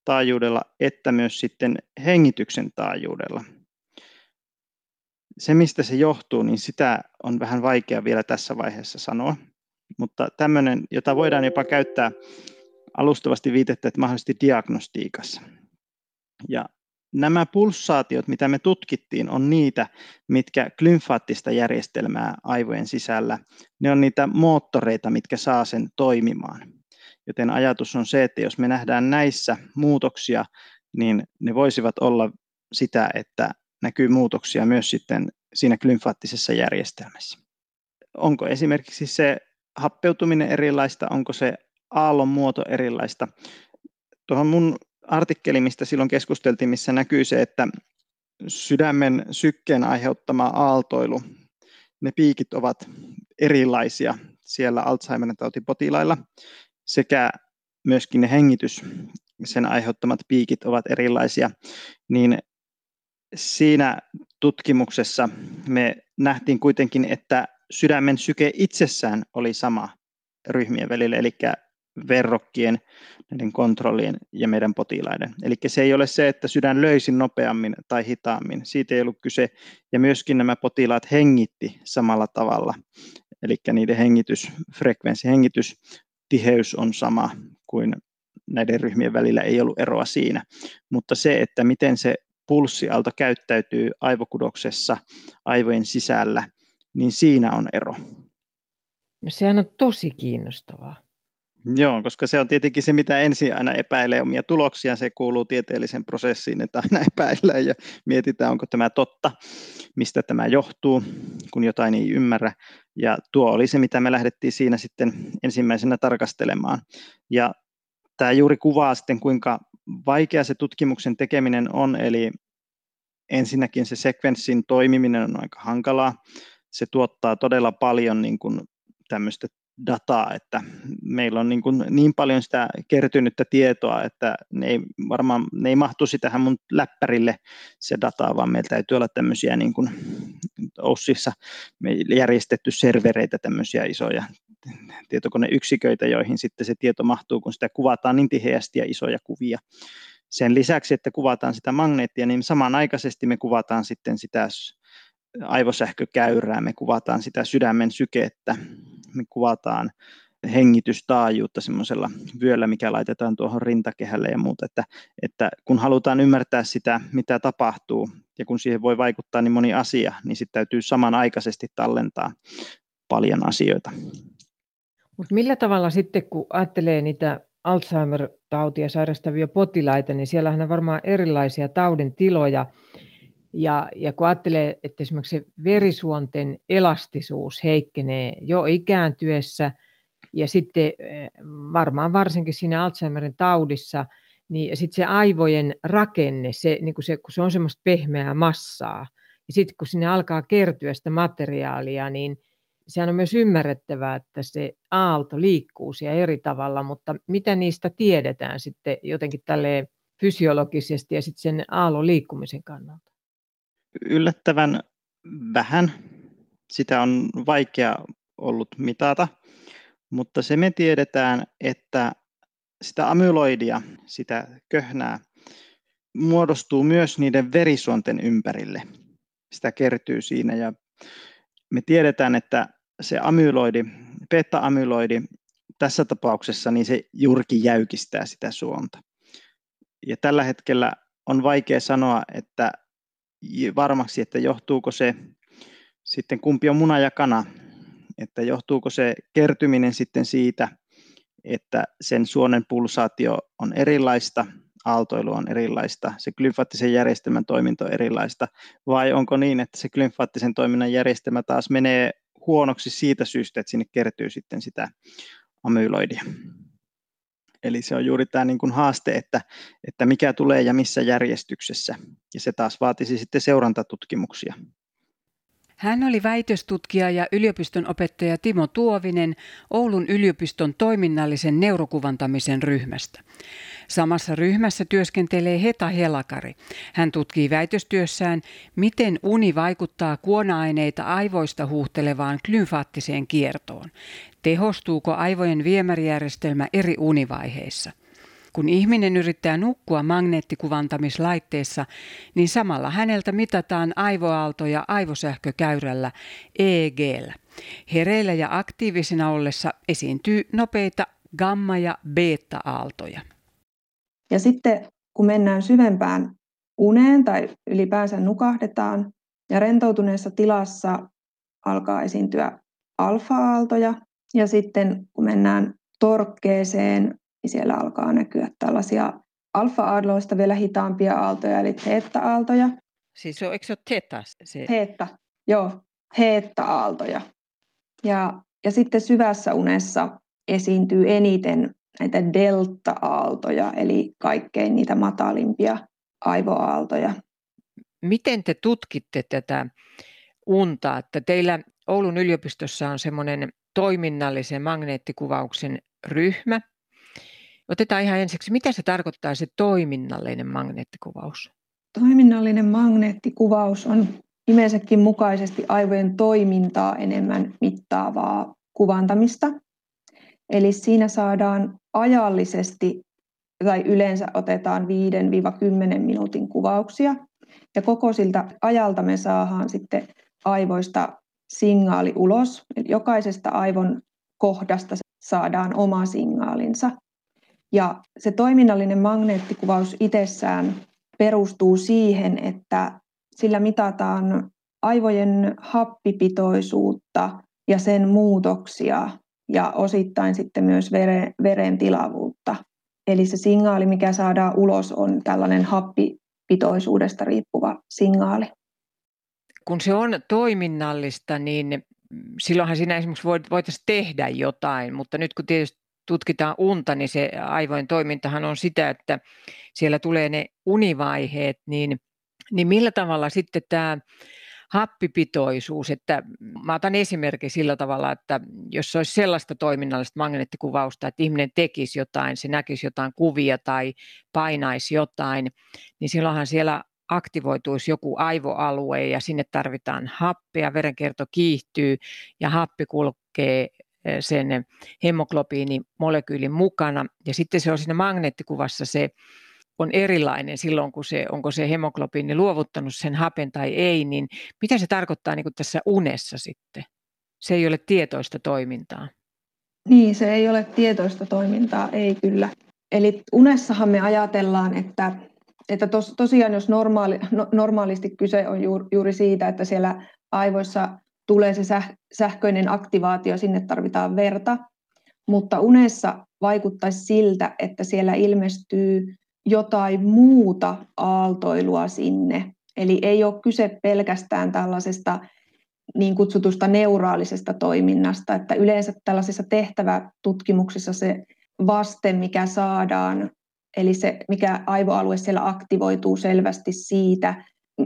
taajuudella että myös sitten hengityksen taajuudella. Se, mistä se johtuu, niin sitä on vähän vaikea vielä tässä vaiheessa sanoa, mutta tämmöinen, jota voidaan jopa käyttää alustavasti viitettä, että mahdollisesti diagnostiikassa. Ja nämä pulssaatiot, mitä me tutkittiin, on niitä, mitkä glymfaattista järjestelmää aivojen sisällä, ne on niitä moottoreita, mitkä saa sen toimimaan. Joten ajatus on se, että jos me nähdään näissä muutoksia, niin ne voisivat olla sitä, että näkyy muutoksia myös sitten siinä glymfaattisessa järjestelmässä. Onko esimerkiksi se happeutuminen erilaista, onko se aallon muoto erilaista? Tuohon mun artikkeli, mistä silloin keskusteltiin, missä näkyy se, että sydämen sykkeen aiheuttama aaltoilu, ne piikit ovat erilaisia siellä Alzheimerin tautipotilailla. Sekä myöskin ne hengitys, sen aiheuttamat piikit ovat erilaisia, niin siinä tutkimuksessa me nähtiin kuitenkin, että sydämen syke itsessään oli sama ryhmien välillä, eli verrokkien, näiden kontrollien ja meidän potilaiden. Eli se ei ole se, että sydän löysi nopeammin tai hitaammin, siitä ei ollut kyse, ja myöskin nämä potilaat hengitti samalla tavalla, eli niiden hengitysfrekvenssi, hengitys, tiheys on sama kuin näiden ryhmien välillä, ei ollut eroa siinä, mutta se, että miten se pulssiaalto käyttäytyy aivokudoksessa aivojen sisällä, niin siinä on ero. No sehän on tosi kiinnostavaa. Joo, koska se on tietenkin se, mitä ensin aina epäilee omia tuloksia, se kuuluu tieteelliseen prosessiin, että aina epäillään ja mietitään, onko tämä totta, mistä tämä johtuu, kun jotain ei ymmärrä. Ja tuo oli se, mitä me lähdettiin siinä sitten ensimmäisenä tarkastelemaan. Ja tämä juuri kuvaa sitten, kuinka vaikea se tutkimuksen tekeminen on, eli ensinnäkin se sekvenssin toimiminen on aika hankalaa. Se tuottaa todella paljon niin kuin tämmöistä dataa, että meillä on niin, kuin niin paljon sitä kertynyttä tietoa, että ne ei varmaan ne ei mahtuisi tähän mun läppärille se dataa, vaan meillä täytyy olla tämmöisiä niin kuin O Y S:issa järjestetty servereitä, tämmöisiä isoja tietokoneyksiköitä, joihin sitten se tieto mahtuu, kun sitä kuvataan niin tiheästi ja isoja kuvia. Sen lisäksi, että kuvataan sitä magneettia, niin samanaikaisesti me kuvataan sitten sitä aivosähkökäyrää, me kuvataan sitä sydämen sykettä, me kuvataan hengitystaajuutta semmoisella vyöllä, mikä laitetaan tuohon rintakehälle ja muuta, että, että kun halutaan ymmärtää sitä, mitä tapahtuu ja kun siihen voi vaikuttaa niin moni asia, niin sitten täytyy samanaikaisesti tallentaa paljon asioita. Mut millä tavalla sitten, kun ajattelee niitä Alzheimer-tautia sairastavia potilaita, niin siellähän on varmaan erilaisia taudin tiloja. Ja, ja kun ajattelee, että esimerkiksi verisuonten elastisuus heikkenee jo ikääntyessä ja sitten varmaan varsinkin siinä Alzheimerin taudissa, niin sitten se aivojen rakenne, se, niin kun se, kun se on semmoista pehmeää massaa ja sitten kun sinne alkaa kertyä sitä materiaalia, niin sehän on myös ymmärrettävää, että se aalto liikkuu siellä eri tavalla, mutta mitä niistä tiedetään sitten jotenkin tälleen fysiologisesti ja sitten sen aallon liikkumisen kannalta? Yllättävän vähän. Sitä on vaikea ollut mitata, mutta se me tiedetään, että sitä amyloidia, sitä köhnää, muodostuu myös niiden verisuonten ympärille. Sitä kertyy siinä ja me tiedetään, että se amyloidi, beta-amyloidi tässä tapauksessa, niin se juurikin jäykistää sitä suonta. Ja tällä hetkellä on vaikea sanoa, että varmaksi, että johtuuko se sitten kumpi on muna ja kana, että johtuuko se kertyminen sitten siitä, että sen suonen pulsaatio on erilaista, aaltoilu on erilaista, se glymfaattisen järjestelmän toiminta on erilaista, vai onko niin, että se glymfaattisen toiminnan järjestelmä taas menee huonoksi siitä syystä, että sinne kertyy sitten sitä amyloidia. Eli se on juuri tämä niin kuin haaste, että, että mikä tulee ja missä järjestyksessä. Ja se taas vaatisi sitten seurantatutkimuksia. Hän oli väitöstutkija ja yliopiston opettaja Timo Tuovinen Oulun yliopiston toiminnallisen neurokuvantamisen ryhmästä. Samassa ryhmässä työskentelee Heta Helakari. Hän tutkii väitöstyössään, miten uni vaikuttaa kuona-aineita aivoista huuhtelevaan glymfaattiseen kiertoon. Tehostuuko aivojen viemärijärjestelmä eri univaiheissa? Kun ihminen yrittää nukkua magneettikuvantamislaitteessa, niin samalla häneltä mitataan aivoaaltoja aivosähkökäyrällä E E G:llä. Hereillä ja aktiivisena ollessa esiintyy nopeita gamma- ja beta-aaltoja. Ja sitten kun mennään syvempään uneen tai ylipäänsä nukahdetaan ja rentoutuneessa tilassa alkaa esiintyä alfa-aaltoja ja sitten kun mennään torkkeeseen, niin siellä alkaa näkyä tällaisia alfa-aalloista vielä hitaampia aaltoja, eli theta-aaltoja. Siis se on, eikö se ole theta? Se... Theta, joo, theta-aaltoja. Ja, ja sitten syvässä unessa esiintyy eniten näitä delta-aaltoja, eli kaikkein niitä matalimpia aivoaaltoja. Miten te tutkitte tätä unta? Että teillä Oulun yliopistossa on semmoinen toiminnallisen magneettikuvauksen ryhmä. Otetaan ihan ensiksi, mitä se tarkoittaa se toiminnallinen magneettikuvaus? Toiminnallinen magneettikuvaus on nimensäkin mukaisesti aivojen toimintaa enemmän mittaavaa kuvantamista. Eli siinä saadaan ajallisesti tai yleensä otetaan viidestä kymmeneen minuutin kuvauksia ja koko siltä ajalta me saadaan sitten aivoista signaali ulos. Eli jokaisesta aivon kohdasta saadaan oma signaalinsa. Ja se toiminnallinen magneettikuvaus itsessään perustuu siihen, että sillä mitataan aivojen happipitoisuutta ja sen muutoksia ja osittain sitten myös veren, veren tilavuutta. Eli se signaali, mikä saadaan ulos, on tällainen happipitoisuudesta riippuva signaali. Kun se on toiminnallista, niin silloinhan siinä esimerkiksi voitaisiin tehdä jotain, mutta nyt kun tietysti tutkitaan unta, niin se aivojen toimintahan on sitä, että siellä tulee ne univaiheet, niin, niin millä tavalla sitten tämä happipitoisuus, että mä otan esimerkki sillä tavalla, että jos olisi sellaista toiminnallista magneettikuvausta, että ihminen tekisi jotain, se näkisi jotain kuvia tai painaisi jotain, niin silloinhan siellä aktivoituisi joku aivoalue ja sinne tarvitaan happea, verenkierto kiihtyy ja happi kulkee sen hemoglobiinimolekyylin mukana. Ja sitten se on siinä magneettikuvassa, se on erilainen silloin, kun se, onko se hemoglobiini luovuttanut sen hapen tai ei, niin mitä se tarkoittaa niin kuin tässä unessa sitten? Se ei ole tietoista toimintaa. Niin, se ei ole tietoista toimintaa, ei kyllä. Eli unessahan me ajatellaan, että, että tos, tosiaan jos normaali, no, normaalisti kyse on juuri, juuri siitä, että siellä aivoissa tulee se sähköinen aktivaatio, sinne tarvitaan verta, mutta unessa vaikuttaisi siltä, että siellä ilmestyy jotain muuta aaltoilua sinne. Eli ei ole kyse pelkästään tällaisesta niin kutsutusta neuraalisesta toiminnasta, että yleensä tällaisissa tehtävätutkimuksissa se vaste, mikä saadaan, eli se, mikä aivoalue siellä aktivoituu selvästi siitä,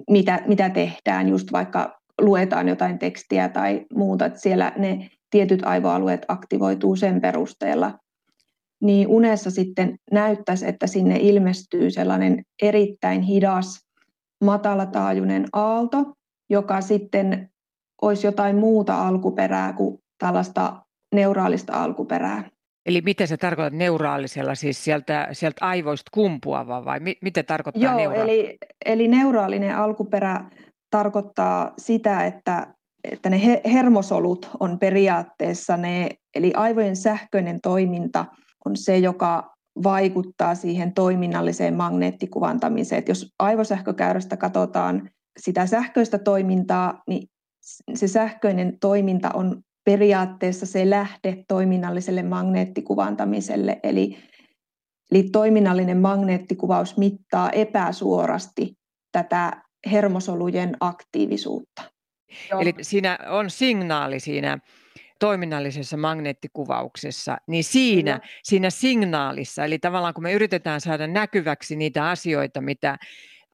mitä, mitä tehdään, just vaikka luetaan jotain tekstiä tai muuta, että siellä ne tietyt aivoalueet aktivoituu sen perusteella, niin unessa sitten näyttäisi, että sinne ilmestyy sellainen erittäin hidas, matalataajuinen aalto, joka sitten olisi jotain muuta alkuperää kuin tällaista neuraalista alkuperää. Eli miten sä tarkoitat neuraalisella, siis sieltä, sieltä aivoista kumpuava vai mi- mitä tarkoittaa Joo, neura- eli, eli neuraalinen alkuperä tarkoittaa sitä, että, että ne hermosolut on periaatteessa ne, eli aivojen sähköinen toiminta on se, joka vaikuttaa siihen toiminnalliseen magneettikuvantamiseen. Et jos aivosähkökäyrästä katsotaan sitä sähköistä toimintaa, niin se sähköinen toiminta on periaatteessa se lähde toiminnalliselle magneettikuvantamiselle, eli, eli toiminnallinen magneettikuvaus mittaa epäsuorasti tätä hermosolujen aktiivisuutta. Eli siinä on signaali siinä toiminnallisessa magneettikuvauksessa, niin siinä, no. siinä signaalissa, eli tavallaan kun me yritetään saada näkyväksi niitä asioita, mitä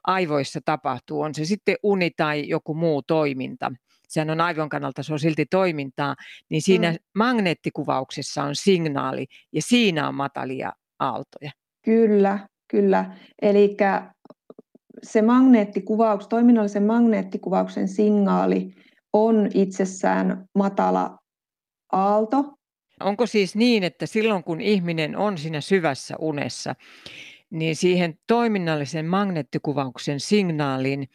aivoissa tapahtuu, on se sitten uni tai joku muu toiminta, sehän on aivon kannalta, se on silti toimintaa, niin siinä mm. magneettikuvauksessa on signaali ja siinä on matalia aaltoja. Kyllä, kyllä. Eli se magneettikuvaus, toiminnallisen magneettikuvauksen signaali on itsessään matala aalto. Onko siis niin, että silloin kun ihminen on siinä syvässä unessa, niin siihen toiminnallisen magneettikuvauksen signaaliin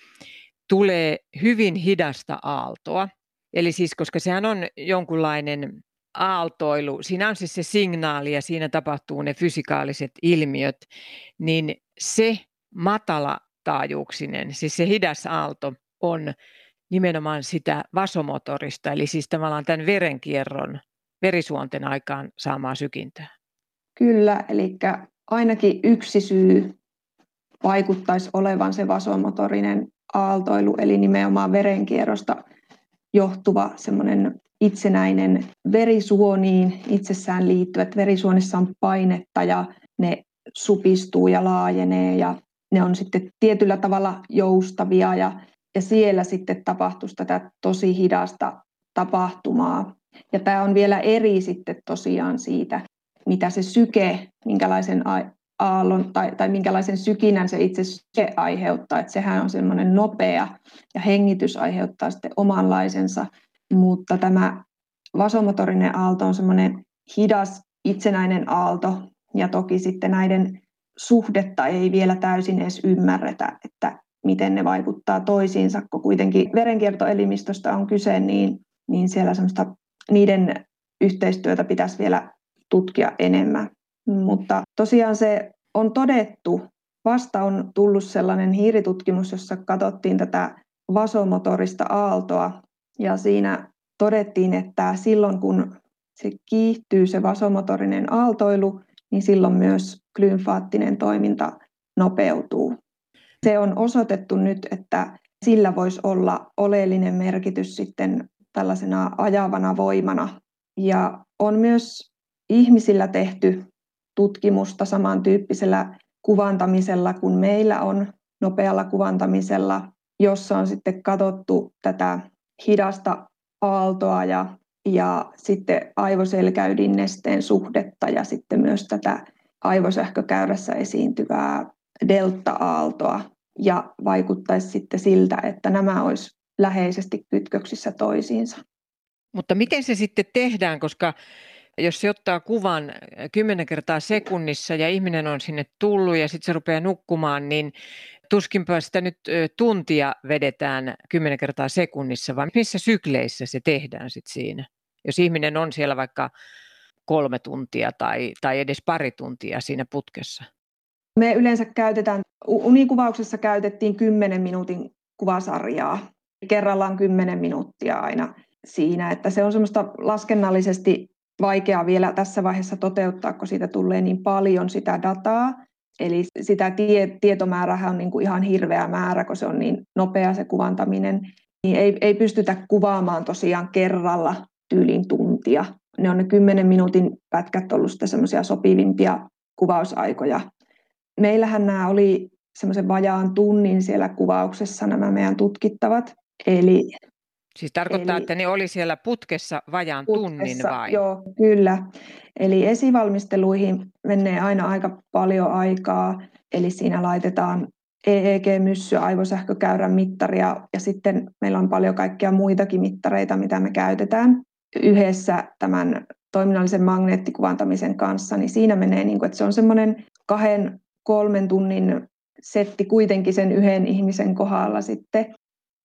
tulee hyvin hidasta aaltoa. Eli siis, koska sehän on jonkunlainen aaltoilu, siinä on siis se signaali ja siinä tapahtuu ne fysikaaliset ilmiöt, niin se matala taajuuksinen, siis se hidas aalto on nimenomaan sitä vasomotorista, eli siis tavallaan tämän verenkierron, verisuonten aikaan saamaa sykintöä. Kyllä, eli ainakin yksi syy vaikuttaisi olevan se vasomotorinen aaltoilu, eli nimenomaan verenkierrosta johtuva semmoinen itsenäinen verisuoniin itsessään liittyvä, että verisuonissa on painetta ja ne supistuu ja laajenee ja ne on sitten tietyllä tavalla joustavia ja, ja siellä sitten tapahtuisi tätä tosi hidasta tapahtumaa. Ja tämä on vielä eri sitten tosiaan siitä, mitä se syke, minkälaisen aallon tai, tai minkälaisen sykinän se itse syke aiheuttaa. Että sehän on semmoinen nopea ja hengitys aiheuttaa sitten omanlaisensa, mutta tämä vasomotorinen aalto on semmoinen hidas itsenäinen aalto ja toki sitten näiden suhdetta ei vielä täysin edes ymmärretä, että miten ne vaikuttaa toisiinsa, kun kuitenkin verenkiertoelimistöstä on kyse, niin, niin siellä semmoista niiden yhteistyötä pitäisi vielä tutkia enemmän. Mutta tosiaan se on todettu, vasta on tullut sellainen hiiritutkimus, jossa katsottiin tätä vasomotorista aaltoa ja siinä todettiin, että silloin kun se kiihtyy se vasomotorinen aaltoilu, niin silloin myös glymfaattinen toiminta nopeutuu. Se on osoitettu nyt, että sillä voisi olla oleellinen merkitys sitten tällaisena ajavana voimana. Ja on myös ihmisillä tehty tutkimusta samantyyppisellä kuvantamisella kuin meillä on nopealla kuvantamisella, jossa on sitten katsottu tätä hidasta aaltoa ja ja sitten aivoselkäydinnesteen suhdetta ja sitten myös tätä aivosähkökäyrässä esiintyvää delta-aaltoa. Ja vaikuttaisi sitten siltä, että nämä olisi läheisesti kytköksissä toisiinsa. Mutta miten se sitten tehdään, koska jos se ottaa kuvan kymmenen kertaa sekunnissa ja ihminen on sinne tullut ja sitten se rupeaa nukkumaan, niin tuskinpä sitä nyt tuntia vedetään kymmenen kertaa sekunnissa, vaan missä sykleissä se tehdään sitten siinä? Jos ihminen on siellä vaikka kolme tuntia tai, tai edes pari tuntia siinä putkessa. Me yleensä käytetään, unikuvauksessa käytettiin kymmenen minuutin kuvasarjaa, kerrallaan kymmenen minuuttia aina siinä, että se on semmoista laskennallisesti vaikea vielä tässä vaiheessa toteuttaa, kun siitä tulee niin paljon sitä dataa. Eli sitä tie, tietomäärää on niin kuin ihan hirveä määrä, kun se on niin nopea se kuvantaminen. Niin ei, ei pystytä kuvaamaan tosiaan kerralla tyylin tuntia. Ne on ne kymmenen minuutin pätkät ollut sitten semmoisia sopivimpia kuvausaikoja. Meillähän nämä oli semmoisen vajaan tunnin siellä kuvauksessa nämä meidän tutkittavat. Eli Siis tarkoittaa, eli, että ne oli siellä putkessa vajaan putkessa, tunnin vai? Joo, kyllä. Eli esivalmisteluihin menee aina aika paljon aikaa. Eli siinä laitetaan E E G-myssy, aivosähkökäyrän mittaria ja sitten meillä on paljon kaikkia muitakin mittareita, mitä me käytetään yhdessä tämän toiminnallisen magneettikuvantamisen kanssa. Niin siinä menee, niin kuin, että se on semmoinen kahden, kolmen tunnin setti kuitenkin sen yhden ihmisen kohdalla sitten.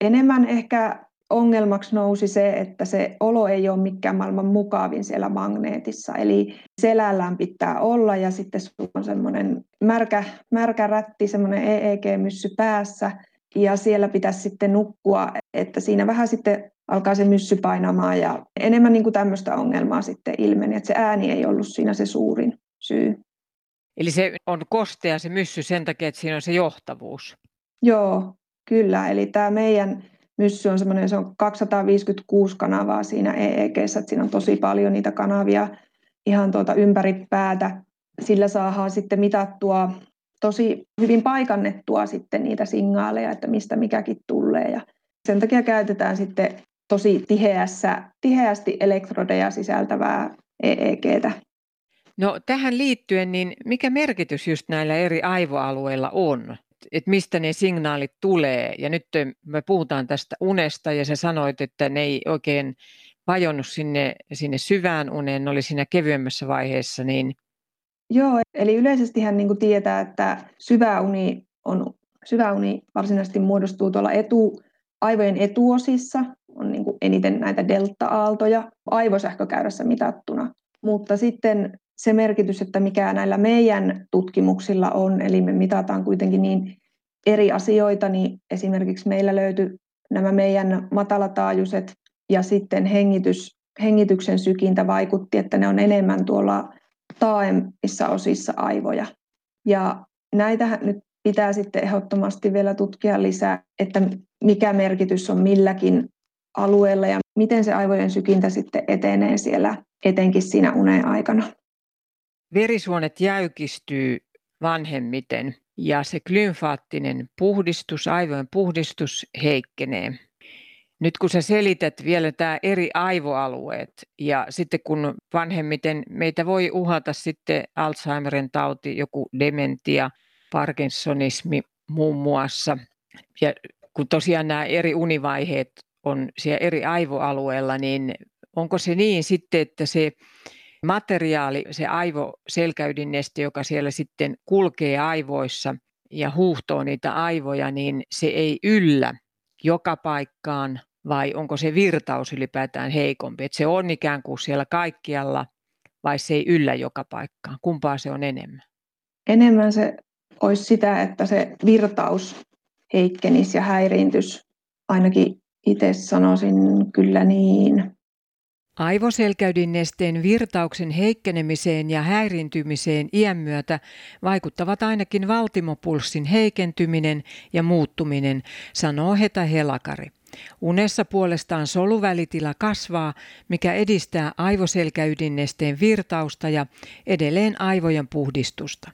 Enemmän ehkä ongelmaksi nousi se, että se olo ei ole mikään maailman mukavin siellä magneetissa. Eli selällään pitää olla ja sitten sulla on semmoinen märkä, märkä rätti, semmoinen E E G-myssy päässä ja siellä pitäisi sitten nukkua, että siinä vähän sitten alkaa se myssy painamaan ja enemmän niin kuin tämmöistä ongelmaa sitten ilmeni, että se ääni ei ollut siinä se suurin syy. Eli se on kostea se myssy sen takia, että siinä on se johtavuus? Joo, kyllä. Eli tämä meidän myssy on semmoinen, se on kaksisataaviisikymmentäkuusi kanavaa siinä E E G:ssä, että siinä on tosi paljon niitä kanavia ihan tuota ympäri päätä. Sillä saadaan sitten mitattua tosi hyvin paikannettua sitten niitä signaaleja, että mistä mikäkin tulee. Ja sen takia käytetään sitten tosi tiheässä, tiheästi elektrodeja sisältävää E E G:tä. No tähän liittyen, niin mikä merkitys just näillä eri aivoalueilla on? Että mistä ne signaalit tulee? Ja nyt me puhutaan tästä unesta ja sä sanoit, että ne ei oikein vajonnut sinne, sinne syvään uneen, ne oli siinä kevyemmässä vaiheessa, niin joo, eli yleisestihän niin kuin tietää, että syvä uni, on, syvä uni varsinaisesti muodostuu tuolla etu, aivojen etuosissa, on niin kuin eniten näitä delta-aaltoja aivosähkökäyrässä mitattuna. Mutta sitten se merkitys, että mikä näillä meidän tutkimuksilla on, eli me mitataan kuitenkin niin eri asioita, niin esimerkiksi meillä löytyi nämä meidän matalataajuiset ja sitten hengitys, hengityksen sykintä vaikutti, että ne on enemmän tuolla taaemmissa osissa aivoja. Ja näitä nyt pitää sitten ehdottomasti vielä tutkia lisää, että mikä merkitys on milläkin alueella ja miten se aivojen sykintä sitten etenee siellä, etenkin siinä unen aikana. Verisuonet jäykistyy vanhemmiten ja se glymfaattinen puhdistus, aivojen puhdistus heikkenee. Nyt kun sä selität vielä tämä eri aivoalueet ja sitten kun vanhemmiten meitä voi uhata sitten Alzheimerin tauti, joku dementia, Parkinsonismi muun muassa. Ja kun tosiaan nämä eri univaiheet on siellä eri aivoalueella, niin onko se niin sitten, että se materiaali, se aivoselkäydinneste, joka siellä sitten kulkee aivoissa ja huuhtoo niitä aivoja, niin se ei yllä joka paikkaan? Vai onko se virtaus ylipäätään heikompi? Että se on ikään kuin siellä kaikkialla vai se ei yllä joka paikkaan? Kumpaa se on enemmän? Enemmän se olisi sitä, että se virtaus heikkenisi ja häiriintys. Ainakin itse sanoisin kyllä niin. Aivoselkäydinnesteen virtauksen heikkenemiseen ja häiriintymiseen iän myötä vaikuttavat ainakin valtimopulssin heikentyminen ja muuttuminen, sanoo Heta Helakari. Unessa puolestaan soluvälitila kasvaa, mikä edistää aivoselkäydinnesteen virtausta ja edelleen aivojen puhdistusta.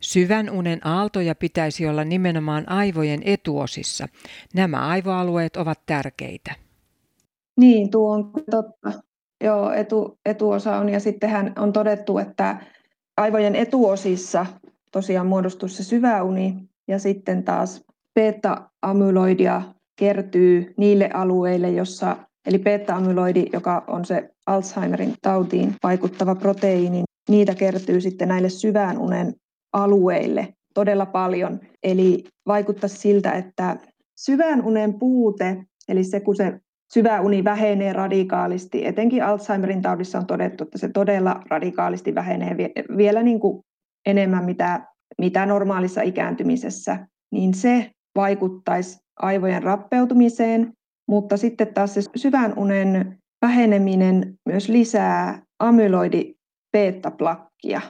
Syvän unen aaltoja pitäisi olla nimenomaan aivojen etuosissa. Nämä aivoalueet ovat tärkeitä. Niin, tuo on totta. Joo, etu, etuosa on. Ja sittenhän on todettu, että aivojen etuosissa tosiaan muodostuu se syvä uni. Ja sitten taas beta-amyloidia kertyy niille alueille, jossa, eli beta-amyloidi, joka on se Alzheimerin tautiin vaikuttava proteiini, niitä kertyy sitten näille syvään unen alueille todella paljon. Eli vaikuttaa siltä, että syvän unen puute, eli se kun se syvä uni vähenee radikaalisti, etenkin Alzheimerin taudissa on todettu, että se todella radikaalisti vähenee vielä niin kuin enemmän mitä, mitä normaalissa ikääntymisessä, niin se vaikuttaisi aivojen rappeutumiseen, mutta sitten taas se syvän unen väheneminen myös lisää amyloidi-beta-plakkia.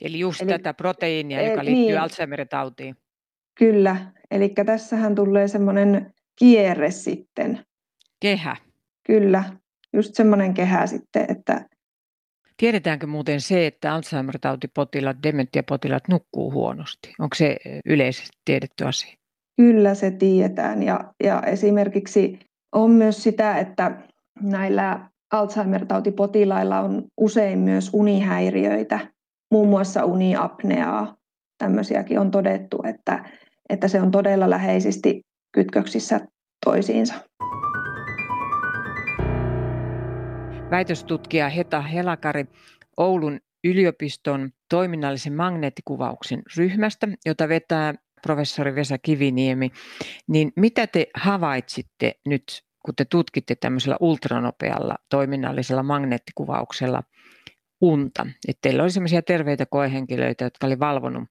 Eli just eli, tätä proteiinia, eli, joka liittyy niin, Alzheimerin tautiin. Kyllä, eli tässähän tulee semmoinen kierre sitten. Kehä. Kyllä, just semmoinen kehä sitten, että tiedetäänkö muuten se, että Alzheimer-tautipotilaat, dementiapotilaat nukkuu huonosti? Onko se yleisesti tiedetty asia? Kyllä se tiedetään ja, ja esimerkiksi on myös sitä, että näillä Alzheimer-tautipotilailla on usein myös unihäiriöitä, muun muassa uniapneaa. Tämmöisiäkin on todettu, että, että se on todella läheisesti kytköksissä toisiinsa. Väitöstutkija Heta Helakari Oulun yliopiston toiminnallisen magneettikuvauksen ryhmästä, jota vetää professori Vesa Kiviniemi, niin mitä te havaitsitte nyt, kun te tutkitte tämmöisellä ultranopealla toiminnallisella magneettikuvauksella unta? Että teillä oli semmoisia terveitä koehenkilöitä, jotka oli valvonut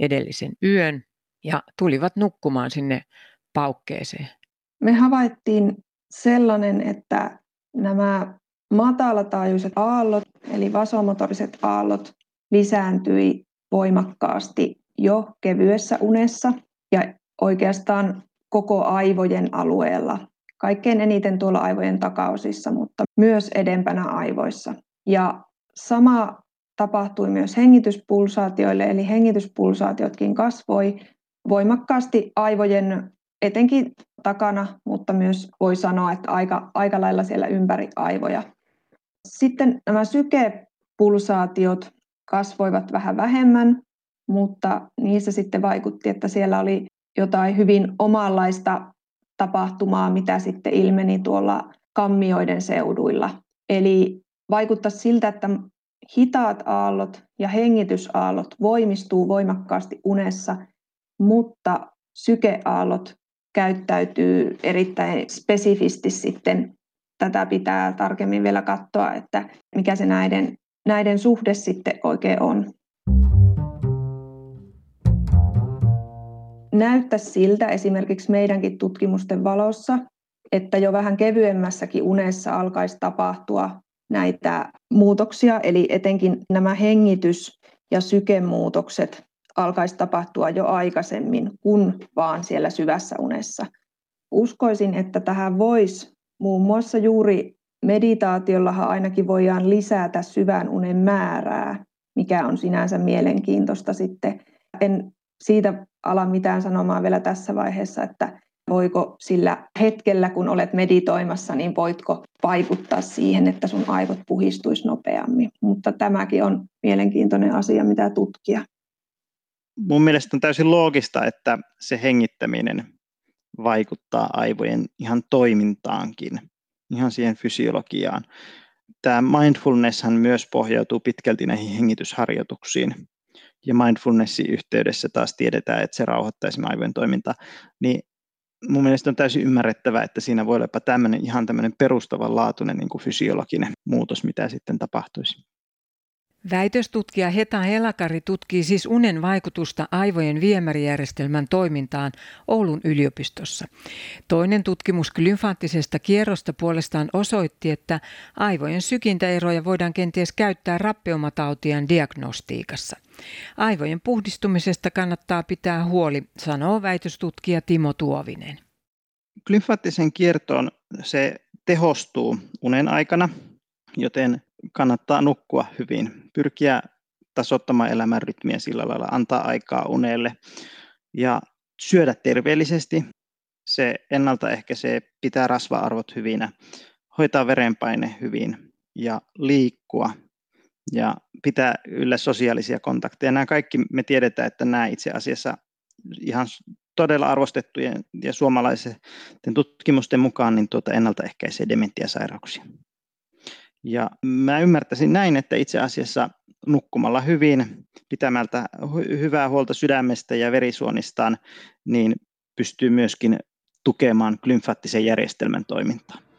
edellisen yön ja tulivat nukkumaan sinne paukkeeseen. Me havaittiin sellainen, että nämä matalataajuiset aallot, eli vasomotoriset aallot, lisääntyi voimakkaasti jo kevyessä unessa. Ja oikeastaan koko aivojen alueella, kaikkein eniten tuolla aivojen takaosissa, mutta myös edempänä aivoissa. Ja sama tapahtui myös hengityspulsaatioille, eli hengityspulsaatiotkin kasvoi voimakkaasti aivojen etenkin takana, mutta myös voi sanoa, että aika, aika lailla siellä ympäri aivoja. Sitten nämä sykepulsaatiot kasvoivat vähän vähemmän, mutta niissä sitten vaikutti, että siellä oli jotain hyvin omanlaista tapahtumaa, mitä sitten ilmeni tuolla kammioiden seuduilla. Eli vaikuttaa siltä, että hitaat aallot ja hengitysaallot voimistuu voimakkaasti unessa, mutta sykeaallot käyttäytyy erittäin spesifisti sitten. Tätä pitää tarkemmin vielä katsoa, että mikä se näiden, näiden suhde sitten oikein on. Näyttäisi siltä esimerkiksi meidänkin tutkimusten valossa, että jo vähän kevyemmässäkin unessa alkaisi tapahtua näitä muutoksia, eli etenkin nämä hengitys- ja sykemuutokset alkaisi tapahtua jo aikaisemmin kuin vaan siellä syvässä unessa. Uskoisin, että tähän voisi muun muassa juuri meditaatiollahan ainakin voidaan lisätä syvän unen määrää, mikä on sinänsä mielenkiintoista sitten. En siitä ala mitään sanomaan vielä tässä vaiheessa, että voiko sillä hetkellä, kun olet meditoimassa, niin voitko vaikuttaa siihen, että sun aivot puhistuisi nopeammin. Mutta tämäkin on mielenkiintoinen asia, mitä tutkia. Mun mielestä on täysin loogista, että se hengittäminen vaikuttaa aivojen ihan toimintaankin, ihan siihen fysiologiaan. Tämä mindfulnesshan myös pohjautuu pitkälti näihin hengitysharjoituksiin. Ja mindfulnessin yhteydessä taas tiedetään, että se rauhoittaisi aivojen toimintaa. Niin mun mielestä on täysin ymmärrettävää, että siinä voi olla tämmöinen, ihan tämmöinen perustavanlaatuinen niin kuin fysiologinen muutos, mitä sitten tapahtuisi. Väitöstutkija Heta Helakari tutkii siis unen vaikutusta aivojen viemärijärjestelmän toimintaan Oulun yliopistossa. Toinen tutkimus glymfaattisesta kierrosta puolestaan osoitti, että aivojen sykintäeroja voidaan kenties käyttää rappeumatautiin diagnostiikassa. Aivojen puhdistumisesta kannattaa pitää huoli, sanoo väitöstutkija Timo Tuovinen. Glymfaattisen kiertoon se tehostuu unen aikana, joten kannattaa nukkua hyvin, pyrkiä tasoittamaan elämän rytmiä sillä lailla, antaa aikaa unelle ja syödä terveellisesti. Se ennaltaehkäisee, pitää rasva-arvot hyvinä, hoitaa verenpaine hyvin ja liikkua ja pitää yllä sosiaalisia kontakteja. Nämä kaikki me tiedetään, että nämä itse asiassa ihan todella arvostettujen ja suomalaisten tutkimusten mukaan niin tuota ennaltaehkäisee dementiasairauksia. Ja mä ymmärtäisin näin, että itse asiassa nukkumalla hyvin, pitämältä hyvää huolta sydämestä ja verisuonistaan, niin pystyy myöskin tukemaan glymfaattisen järjestelmän toimintaa.